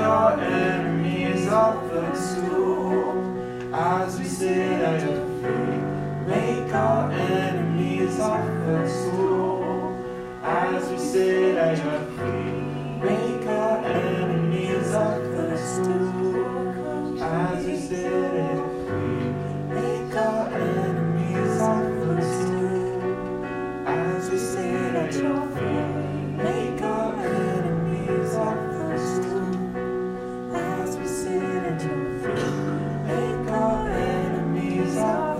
our enemies off the stool. As we sit at your feet, make our enemies off the stool. As we sit at your feet, make our enemies off the stool. As we sit at your feet, make our enemies off the stool. As we sit at your feet, make our enemies off the stool. As we sit at your feet, make our enemies our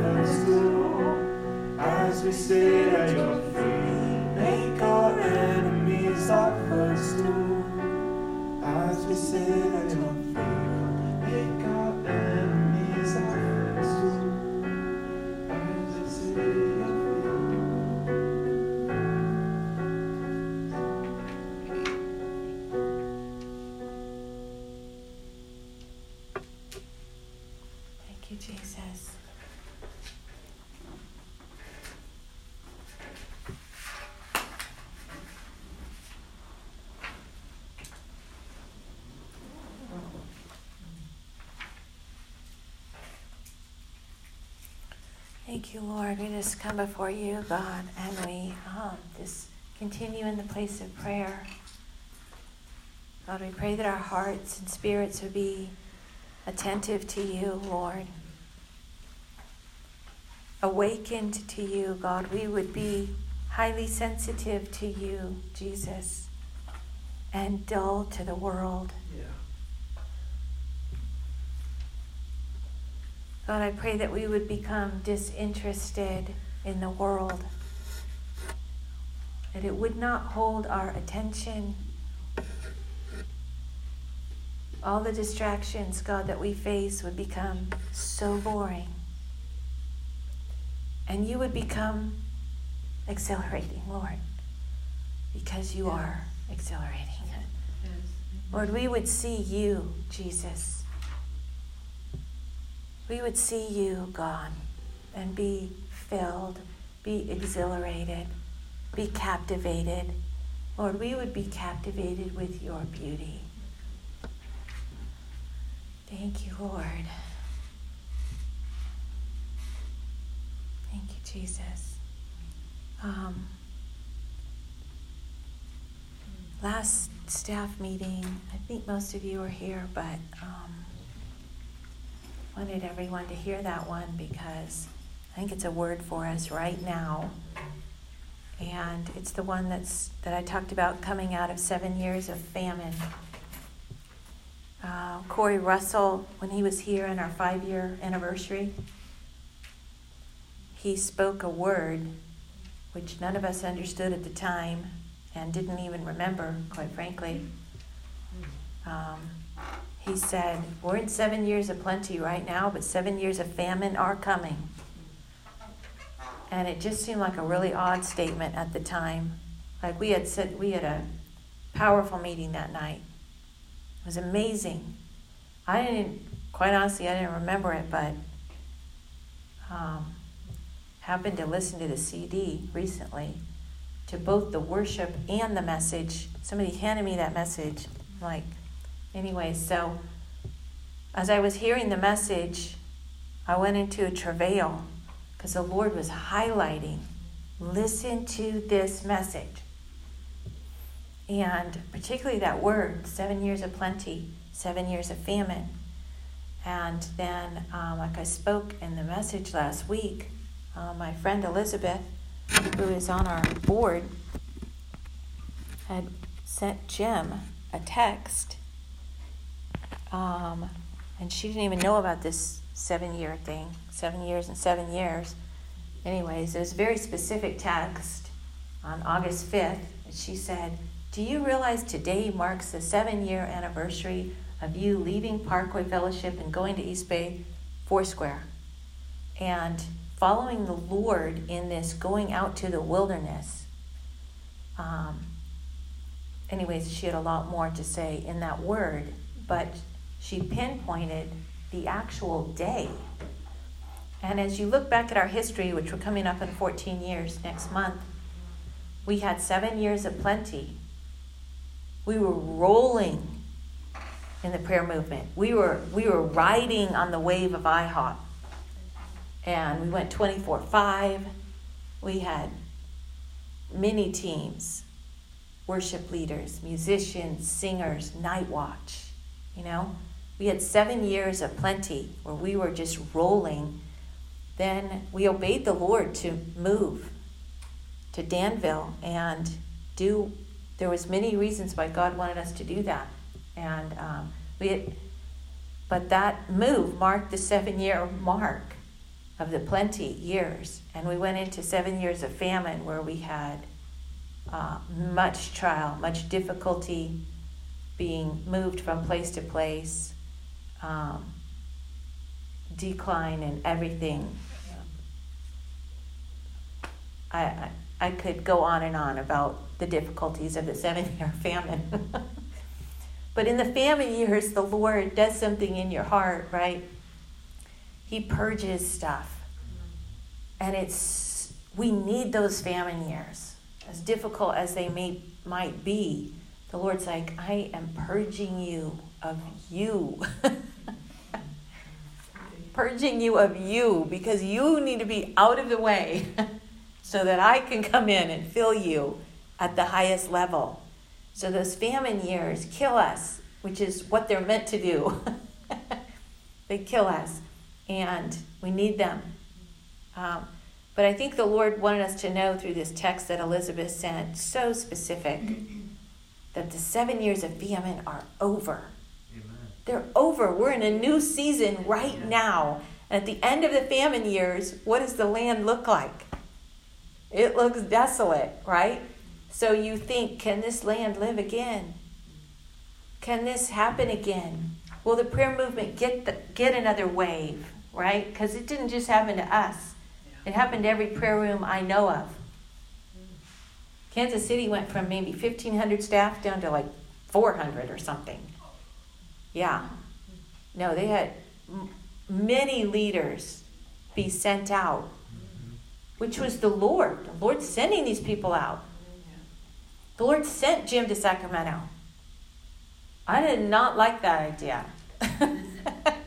first stool. As we sit at your feet, make our enemies our first stool. As we sit at your feet. Thank you, Jesus. Thank you, Lord. We just come before you, God, and we just continue in the place of prayer. God, we pray that our hearts and spirits would be attentive to you, Lord. Awakened to you, God. We would be highly sensitive to you, Jesus, and dull to the world. Yeah. God, I pray that we would become disinterested in the world, that it would not hold our attention. All the distractions, God, that we face would become so boring, and you would become exhilarating, Lord, because you are exhilarating. Yes. Lord, we would see you, Jesus. We would see you, God, and be filled, be exhilarated, be captivated. Lord, we would be captivated with your beauty. Thank you, Lord. Thank you, Jesus. Last staff meeting, I think most of you were here, but wanted everyone to hear that one because I think it's a word for us right now. And it's the one that I talked about, coming out of 7 years of famine. Corey Russell, when he was here in our 5-year anniversary, he spoke a word which none of us understood at the time and didn't even remember, quite frankly. He said, we're in 7 years of plenty right now, but 7 years of famine are coming. And it just seemed like a really odd statement at the time. Like we had a powerful meeting that night. It was amazing. I didn't remember it, but happened to listen to the CD recently, to both the worship and the message. Somebody handed me that message, like, anyway, so as I was hearing the message, I went into a travail because the Lord was highlighting, listen to this message. And particularly that word, 7 years of plenty, 7 years of famine. And then, like I spoke in the message last week, my friend Elizabeth, who is on our board, had sent Jim a text. And she didn't even know about this 7-year thing, 7 years and 7 years. Anyways, it was a very specific text on August 5th. She said, do you realize today marks the 7-year anniversary of you leaving Parkway Fellowship and going to East Bay Foursquare and following the Lord in this going out to the wilderness? Anyways, she had a lot more to say in that word, but she pinpointed the actual day And as you look back at our history, which we're coming up in 14 years next month, we had 7 years of plenty. We were rolling in the prayer movement. We were riding on the wave of IHOP. And we went 24/5. We had many teams, worship leaders, musicians, singers, night watch, you know. We had 7 years of plenty where we were just rolling. Then we obeyed the Lord to move to Danville and do. There was many reasons why God wanted us to do that, and but that move marked the 7 year mark of the plenty years, and we went into 7 years of famine where we had much trial, much difficulty, being moved from place to place, decline in everything. I could go on and on about the difficulties of the 7 year famine. But in the famine years, the Lord does something in your heart, right? He purges stuff. And we need those famine years. As difficult as they might be, the Lord's like, I am purging you of you. Purging you of you, because you need to be out of the way so that I can come in and fill you at the highest level. So those famine years kill us, which is what they're meant to do. They kill us, and we need them. But I think the Lord wanted us to know through this text that Elizabeth sent, so specific, that the 7 years of famine are over. They're over. We're in a new season right now. And at the end of the famine years, what does the land look like? It looks desolate, right? So you think, can this land live again? Can this happen again? Will the prayer movement get another wave, right? Because it didn't just happen to us. It happened to every prayer room I know of. Kansas City went from maybe 1,500 staff down to like 400 or something. Yeah. No, they had many leaders be sent out, which was the Lord. The Lord's sending these people out. The Lord sent Jim to Sacramento. I did not like that idea. That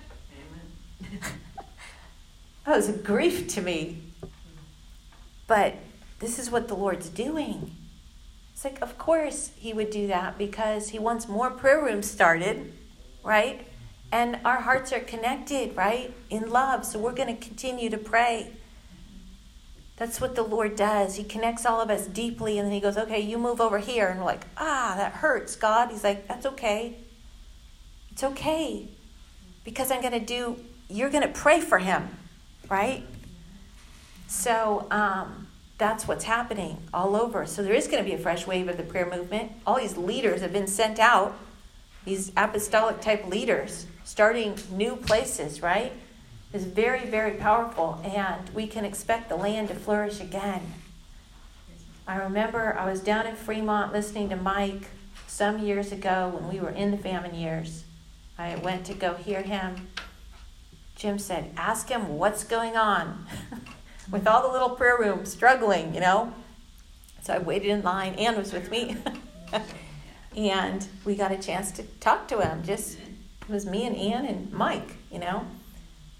was a grief to me. But this is what the Lord's doing. It's like, of course he would do that, because he wants more prayer rooms started. Right? And our hearts are connected, right? In love. So we're going to continue to pray. That's what the Lord does. He connects all of us deeply, and then he goes, okay, you move over here. And we're like, that hurts, God. He's like, that's okay. It's okay. Because you're going to pray for him, right? So that's what's happening all over. So there is going to be a fresh wave of the prayer movement. All these leaders have been sent out. These apostolic type leaders starting new places, right? Is very, very powerful, and we can expect the land to flourish again. I remember I was down in Fremont listening to Mike some years ago when we were in the famine years. I went to go hear him. Jim said, ask him what's going on with all the little prayer rooms struggling, you know? So I waited in line. Ann was with me. And we got a chance to talk to him. It was me and Ann and Mike, you know.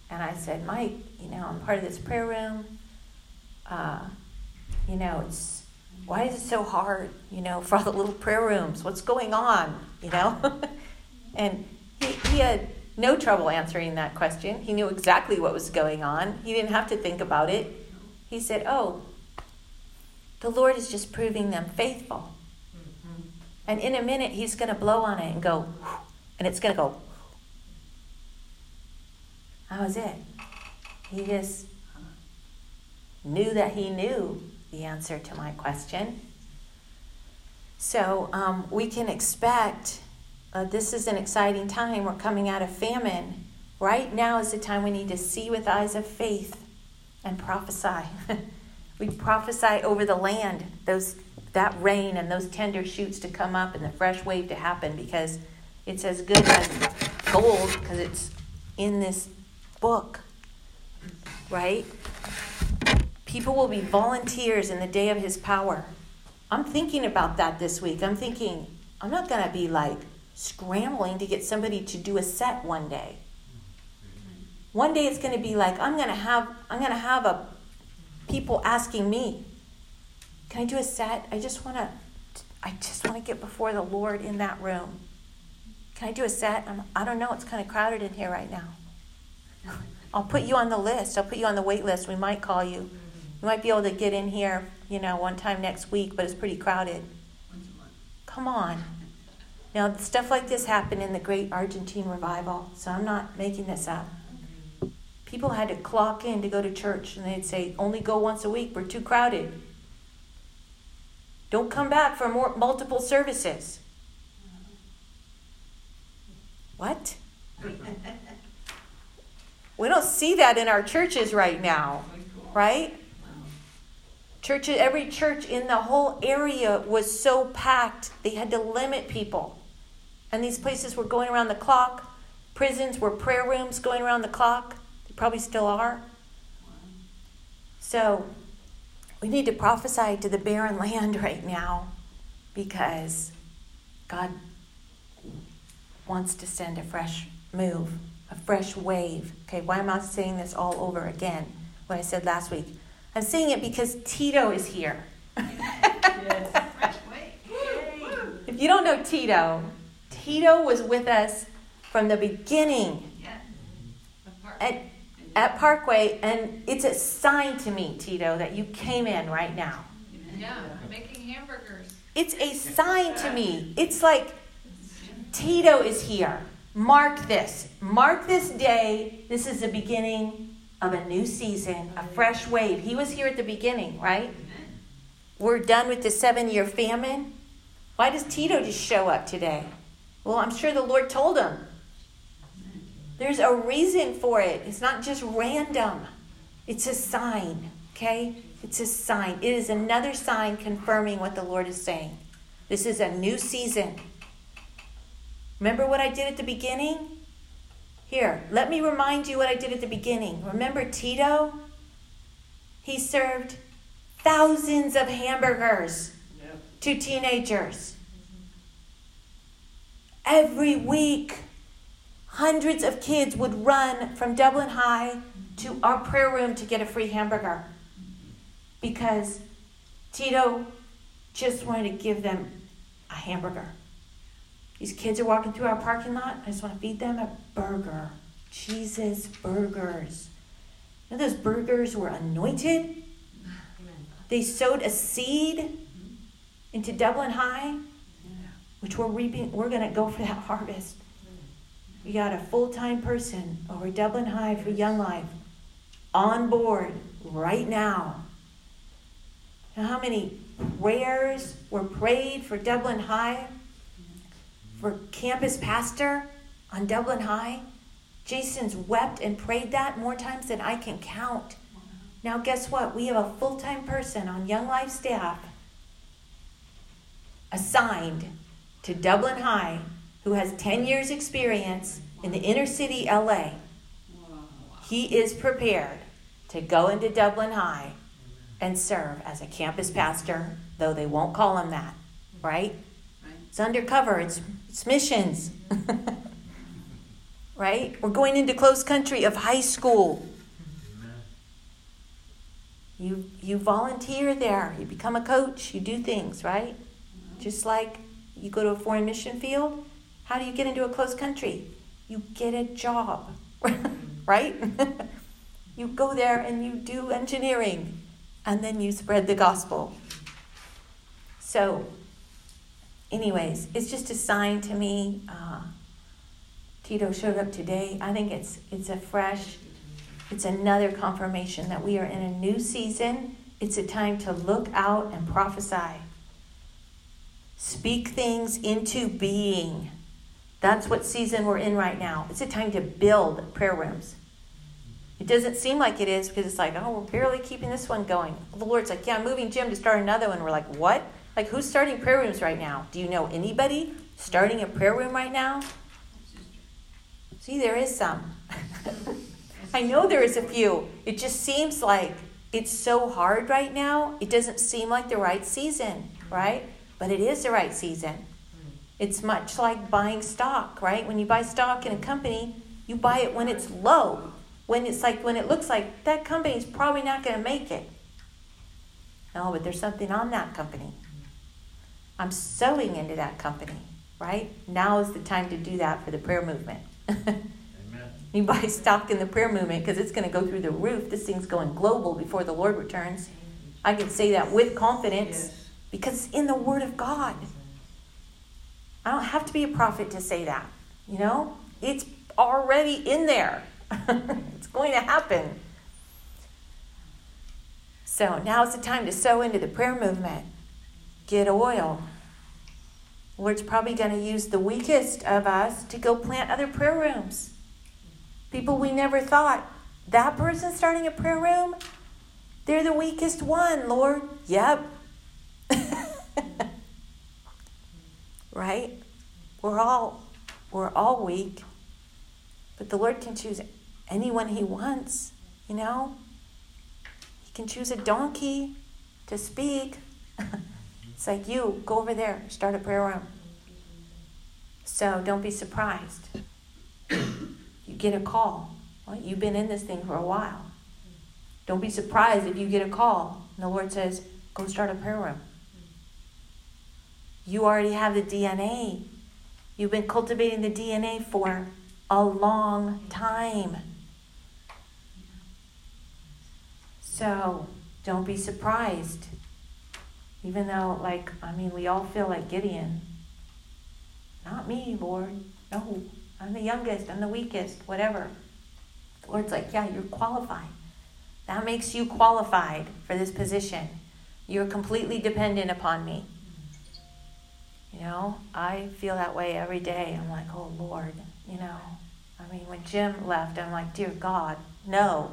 And I said, Mike, you know, I'm part of this prayer room. You know, why is it so hard, you know, for all the little prayer rooms? What's going on, you know? And he had no trouble answering that question. He knew exactly what was going on. He didn't have to think about it. He said, the Lord is just proving them faithful. And in a minute, he's going to blow on it and go, and it's going to go. That was it. He just knew that he knew the answer to my question. So we can expect, this is an exciting time. We're coming out of famine. Right now is the time we need to see with eyes of faith and prophesy. We prophesy over the land, that rain and those tender shoots to come up and the fresh wave to happen, because it's as good as gold, because it's in this book. right? People will be volunteers in the day of his power. I'm thinking about that this week. I'm thinking, I'm not going to be like scrambling to get somebody to do a set one day. One day it's going to be like, I'm going to have a people asking me, can I do a set? I just want to get before the Lord in that room. Can I do a set? I don't know. It's kind of crowded in here right now. I'll put you on the list. I'll put you on the wait list. We might call you. We might be able to get in here, one time next week, but it's pretty crowded. Come on. Now, stuff like this happened in the Great Argentine Revival, so I'm not making this up. People had to clock in to go to church, and they'd say, only go once a week. We're too crowded. Don't come back for multiple services. What? We don't see that in our churches right now, right? Every church in the whole area was so packed, they had to limit people. And these places were going around the clock. Prisons were prayer rooms going around the clock. They probably still are. So we need to prophesy to the barren land right now, because God wants to send a fresh move, a fresh wave. Okay, why am I saying this all over again, what I said last week? I'm saying it because Tito is here. Yes. Fresh wave. If you don't know Tito was with us from the beginning at Parkway, and it's a sign to me, Tito, that you came in right now. Yeah, making hamburgers. It's a sign to me. It's like Tito is here. Mark this. Mark this day. This is the beginning of a new season, a fresh wave. He was here at the beginning, right? We're done with the 7-year famine. Why does Tito just show up today? Well, I'm sure the Lord told him. There's a reason for it. It's not just random. It's a sign, okay? It's a sign. It is another sign confirming what the Lord is saying. This is a new season. Remember what I did at the beginning? Here, let me remind you what I did at the beginning. Remember Tito? He served thousands of hamburgers to teenagers. Every week, hundreds of kids would run from Dublin High to our prayer room to get a free hamburger, because Tito just wanted to give them a hamburger. These kids are walking through our parking lot. I just want to feed them a burger. Jesus, burgers. You know those burgers were anointed? They sowed a seed into Dublin High, which we're reaping. We're going to go for that harvest. We got a full-time person over Dublin High for Young Life on board right now. And how many prayers were prayed for Dublin High? For campus pastor on Dublin High, Jason's wept and prayed that more times than I can count. Now guess what? We have a full-time person on Young Life staff assigned to Dublin High who has 10 years experience in the inner city LA. He is prepared to go into Dublin High and serve as a campus pastor, though they won't call him that, right? It's undercover. It's missions. Right? We're going into close country of high school. You volunteer there. You become a coach. You do things, right? Just like you go to a foreign mission field. How do you get into a close country? You get a job. Right? You go there and you do engineering. And then you spread the gospel. So anyways, it's just a sign to me. Tito showed up today. I think it's another confirmation that we are in a new season. It's a time to look out and prophesy. Speak things into being. That's what season we're in right now. It's a time to build prayer rooms. It doesn't seem like it is, because it's like, oh, we're barely keeping this one going. The Lord's like, yeah, I'm moving Jim to start another one. We're like, what? Like, who's starting prayer rooms right now? Do you know anybody starting a prayer room right now? See, there is some. I know there is a few. It just seems like it's so hard right now. It doesn't seem like the right season, right? But it is the right season. It's much like buying stock, right? When you buy stock in a company, you buy it when it's low, when it's like, when it looks like that company's probably not going to make it. No, but there's something on that company. I'm sewing into that company, right? Now is the time to do that for the prayer movement. Amen. You buy stock in the prayer movement because it's going to go through the roof. This thing's going global before the Lord returns. I can say that with confidence because it's in the Word of God. I don't have to be a prophet to say that. You know, it's already in there. It's going to happen. So now's the time to sow into the prayer movement. Get oil. The Lord's probably going to use the weakest of us to go plant other prayer rooms. People we never thought, that person starting a prayer room, they're the weakest one, Lord. Yep. Right? We're all weak. But the Lord can choose anyone he wants, you know? He can choose a donkey to speak. It's like, you, go over there, start a prayer room. So don't be surprised. You get a call. Well, you've been in this thing for a while. Don't be surprised if you get a call. And the Lord says, go start a prayer room. You already have the DNA. You've been cultivating the DNA for a long time. So don't be surprised. Even though, like, I mean, we all feel like Gideon. Not me, Lord. No, I'm the youngest. I'm the weakest. Whatever. The Lord's like, yeah, you're qualified. That makes you qualified for this position. You're completely dependent upon me. You know, I feel that way every day. I'm like, oh, Lord, you know. I mean, when Jim left, I'm like, dear God, no.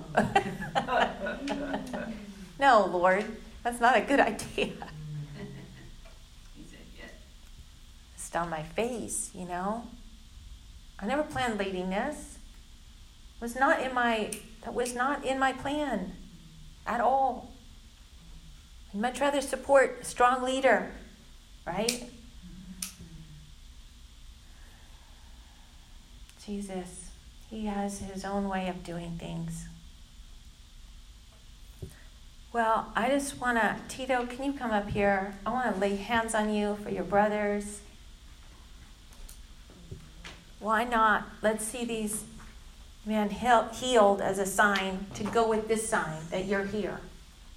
No, Lord, that's not a good idea. Just on my face, you know. I never planned leadiness. That was not in my plan at all. I'd much rather support a strong leader, right? Jesus, he has his own way of doing things. Well, I just want to, Tito, can you come up here? I want to lay hands on you for your brothers. Why not? Let's see these men healed as a sign to go with this sign that you're here.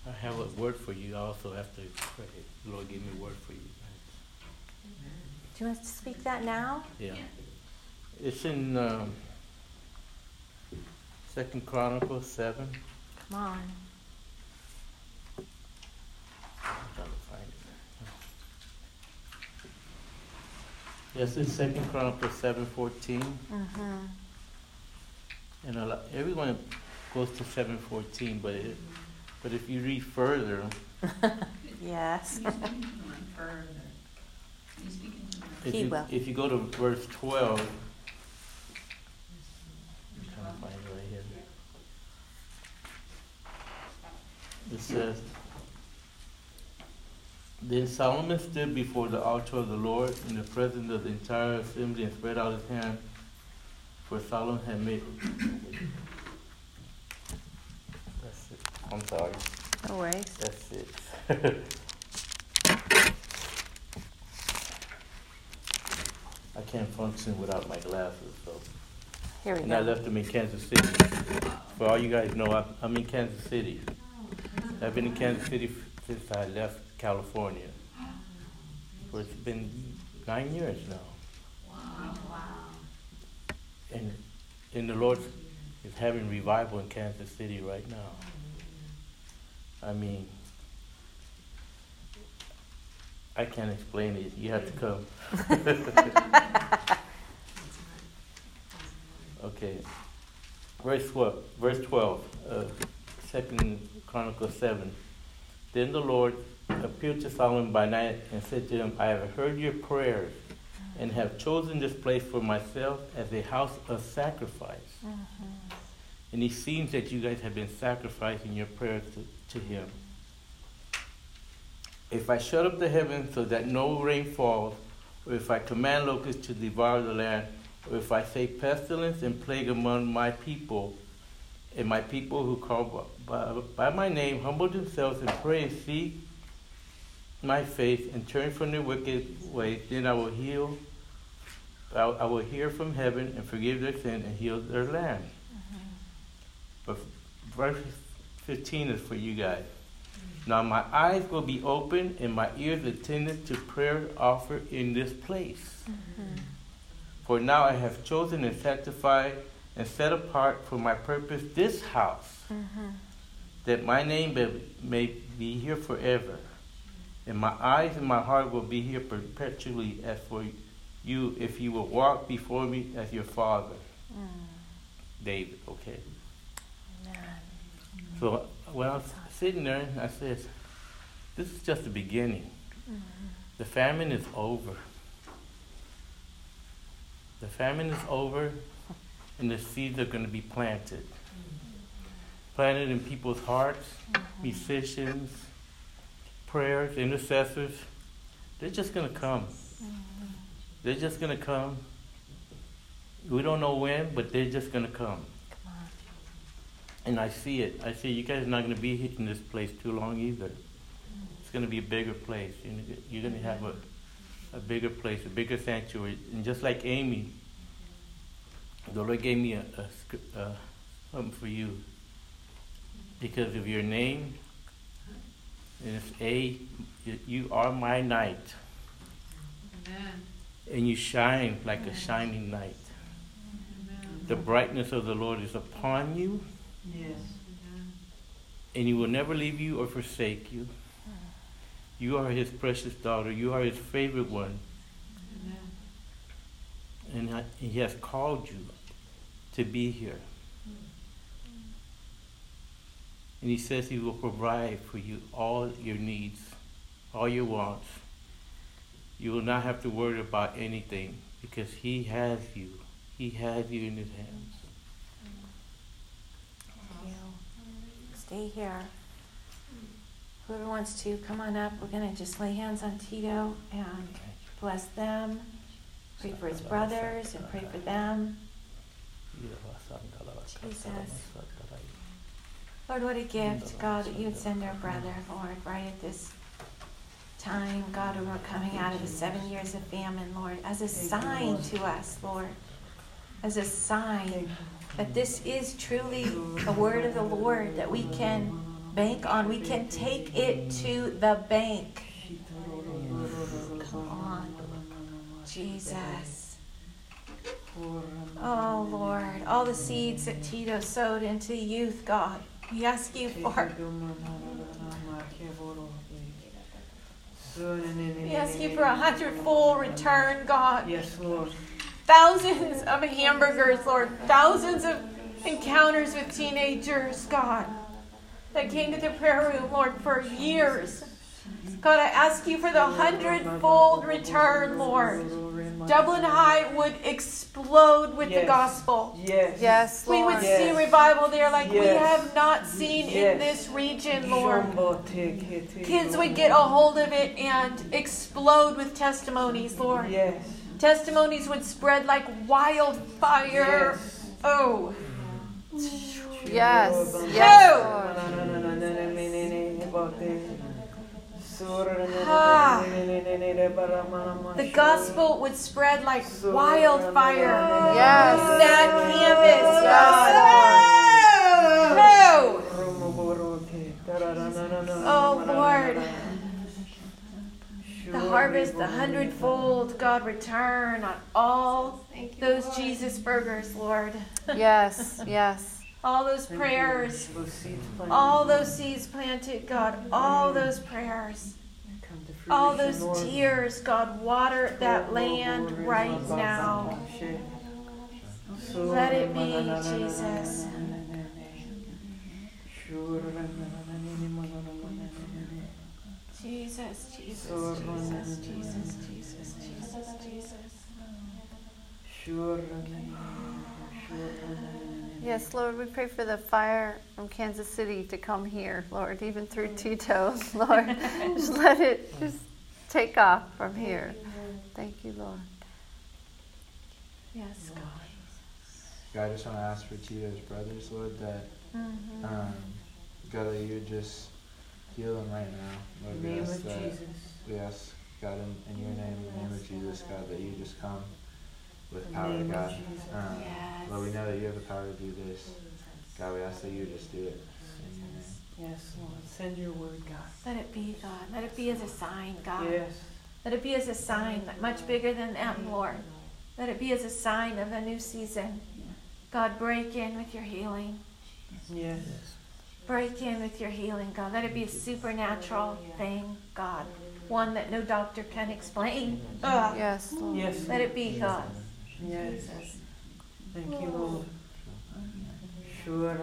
I have a word for you. I also have to pray. Lord, give me a word for you. Do you want to speak that now? Yeah. It's in 2 Chronicles 7. Come on. I'm trying to find it. Yes, it's 2 Chronicles 7:14. Mm-hmm. And a lot, everyone goes to 7:14, but if you read further. Yes. If you go to verse 12. It says, Then Solomon stood before the altar of the Lord in the presence of the entire assembly and spread out his hand, for Solomon had made. That's it. I'm sorry. No worries. That's it. I can't function without my glasses, so. Here we go. And I left them in Kansas City. For all you guys know, I'm in Kansas City. I've been in Kansas City since I left California. Well, it's been 9 years now. Wow. And the Lord is having revival in Kansas City right now. I mean, I can't explain it. You have to come. Okay. Verse what? Verse 12. 2 Chronicles 7. Then the Lord appeared to Solomon by night and said to him, I have heard your prayers and have chosen this place for myself as a house of sacrifice. Mm-hmm. and it seems that you guys have been sacrificing your prayers to him. If I shut up the heavens so that no rain falls, or if I command locusts to devour the land, or if I say pestilence and plague among my people, and my people who call by my name humble themselves and pray and seek my face and turn from their wicked ways, then I will heal. I will hear from heaven and forgive their sin and heal their land. But verse 15 is for you guys. Now my eyes will be open and my ears attended to prayer offered in this place. Mm-hmm. For now I have chosen and sanctified and set apart for my purpose this house, mm-hmm. that my name may be here forever. And my eyes and my heart will be here perpetually as for you, if you will walk before me as your father. Mm. David, okay? Amen. So when I was sitting there, I said, this is just the beginning. Mm-hmm. The famine is over. The famine is over, and the seeds are going to be planted. Mm-hmm. Planted in people's hearts, mm-hmm. musicians, prayers, intercessors. They're just going to come. Mm-hmm. They're just going to come. We don't know when, but they're just going to come. And I see it. I see you guys are not going to be hitting this place too long either. It's going to be a bigger place. You're going to have a bigger place, a bigger sanctuary. And just like Amy, the Lord gave me something for you. Because of your name, and it's you are my knight. Amen. And you shine like a shining night. Amen. The brightness of the Lord is upon you. Yes. And he will never leave you or forsake you. You are his precious daughter. You are his favorite one. Amen. And he has called you to be here. And he says he will provide for you all your needs, all your wants. You will not have to worry about anything because he has you. He has you in his hands. Thank you. Stay here. Whoever wants to, come on up. We're going to just lay hands on Tito and bless them. Pray for his brothers and pray for them. Jesus. Lord, what a gift, God, that you would send our brother, Lord, right at this time, God, when we're coming out of the 7 years of famine, Lord, as a sign to us, Lord, as a sign that this is truly the word of the Lord that we can bank on. We can take it to the bank. Come on, Jesus. Oh, Lord, all the seeds that Tito sowed into youth, God, we ask you for. We ask you for 100-fold return, God. Yes, Lord. Thousands of hamburgers, Lord. Thousands of encounters with teenagers, God, that came to the prayer room, Lord, for years. God, I ask you for the 100-fold return, Lord. Dublin High would explode with the gospel. Yes. Yes, Lord. We would see revival there like we have not seen in this region, Lord. Kids would get a hold of it and explode with testimonies, Lord. Yes. Testimonies would spread like wildfire. Yes. Oh. Yes. Yes. Oh. Ah. The gospel would spread like wildfire. Yes. That canvas. Yes. Oh. Oh, Lord. The harvest, 100-fold, God, return on all those Jesus burgers, Lord. Yes, yes. All those prayers, all those seeds planted, God, all those prayers, all those tears, God, water that land right now. Let it be, Jesus. Jesus, Jesus, Jesus, Jesus, Jesus, Jesus, Jesus. Yes, Lord, we pray for the fire from Kansas City to come here, Lord, even through Tito's, Lord. Just let it just take off from here. Thank you, Lord. Yes, God. God, I just want to ask for Tito's brothers, Lord, that, God, that you would just heal them right now. Lord, in the name of Jesus. Yes, God, in your name, in the name of Jesus, God, that you just come with power, God. Lord, we know that you have the power to do this. God, we ask that you just do it. Yes, Lord. Send your word, God. Let it be, God. Let it be as a sign, God. Yes. Let it be as a sign, much bigger than that, Lord. Let it be as a sign of a new season. God, break in with your healing. Yes. Break in with your healing, God. Let it be a supernatural thing, God. One that no doctor can explain. Yes, Lord. Yes. Let it be, God. Yes. Jesus. Thank you, Lord. Thank you, Lord.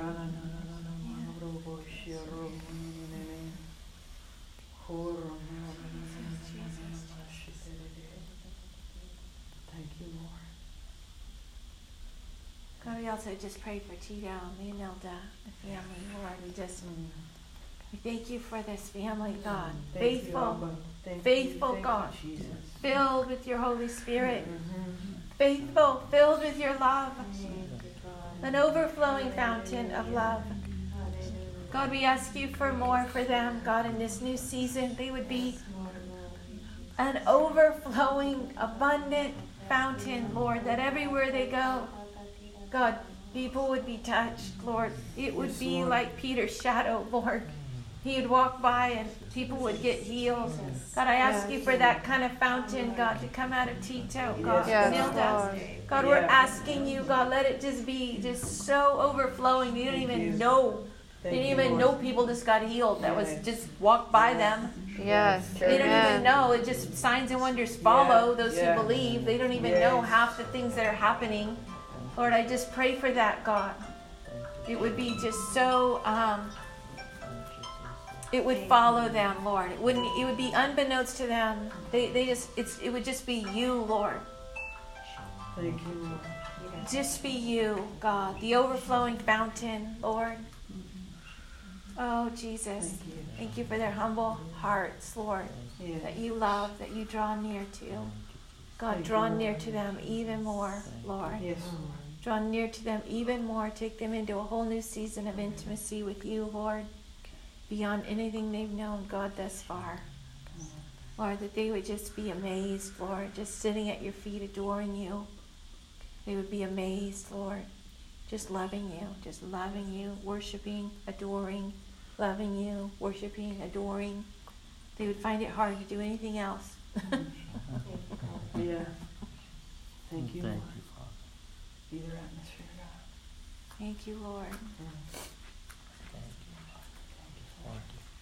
God, we also just pray for Tito and Leonelda, the family, Lord. We thank you for this family, God. Faithful, God. Filled with your Holy Spirit. Faithful, filled with your love. An overflowing fountain of love. God, we ask you for more for them, God, in this new season. They would be an overflowing, abundant fountain, Lord, that everywhere they go, God, people would be touched, Lord. It would be like Peter's shadow, Lord. He would walk by and people would get healed. God, I ask you for that kind of fountain, God, to come out of Tito, God. God, we're asking you, God, let it just be just so overflowing. You don't even know. They didn't even know people just got healed. That was just walked by them. Yes. They don't even know. It just signs and wonders follow those who believe. They don't even know half the things that are happening. Lord, I just pray for that, God. It would be just so... it would follow them, Lord. It would be unbeknownst to them. It would just be you, Lord. Thank you, Lord. Yes. Just be you, God. The overflowing fountain, Lord. Oh, Jesus. Thank you for their humble hearts, Lord. Yes. That you love, that you draw near to. God, draw near to them even more, Lord. Yes. Draw near to them even more. Take them into a whole new season of intimacy with you, Lord. Beyond anything they've known, God, thus far. Lord, that they would just be amazed, Lord, just sitting at your feet adoring you. They would be amazed, Lord, just loving you, worshiping, adoring, loving you, worshiping, adoring. They would find it hard to do anything else. Thank you, Lord. Be their atmosphere, God. Thank you, Lord.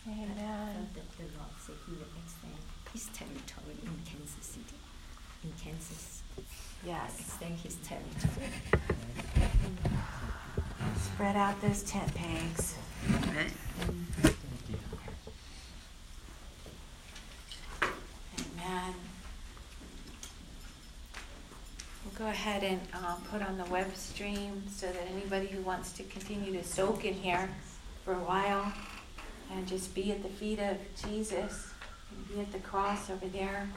Amen. The Lord said he would extend his territory in Kansas City. In Kansas. Yes. Extend his territory. Spread out those tent pegs. Amen. Amen. We'll go ahead and put on the web stream so that anybody who wants to continue to soak in here for a while and just be at the feet of Jesus and be at the cross over there.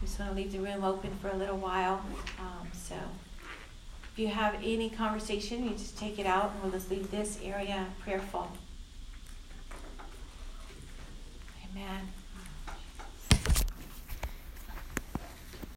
We just want to leave the room open for a little while. So if you have any conversation, you just take it out and we'll just leave this area prayerful. Amen.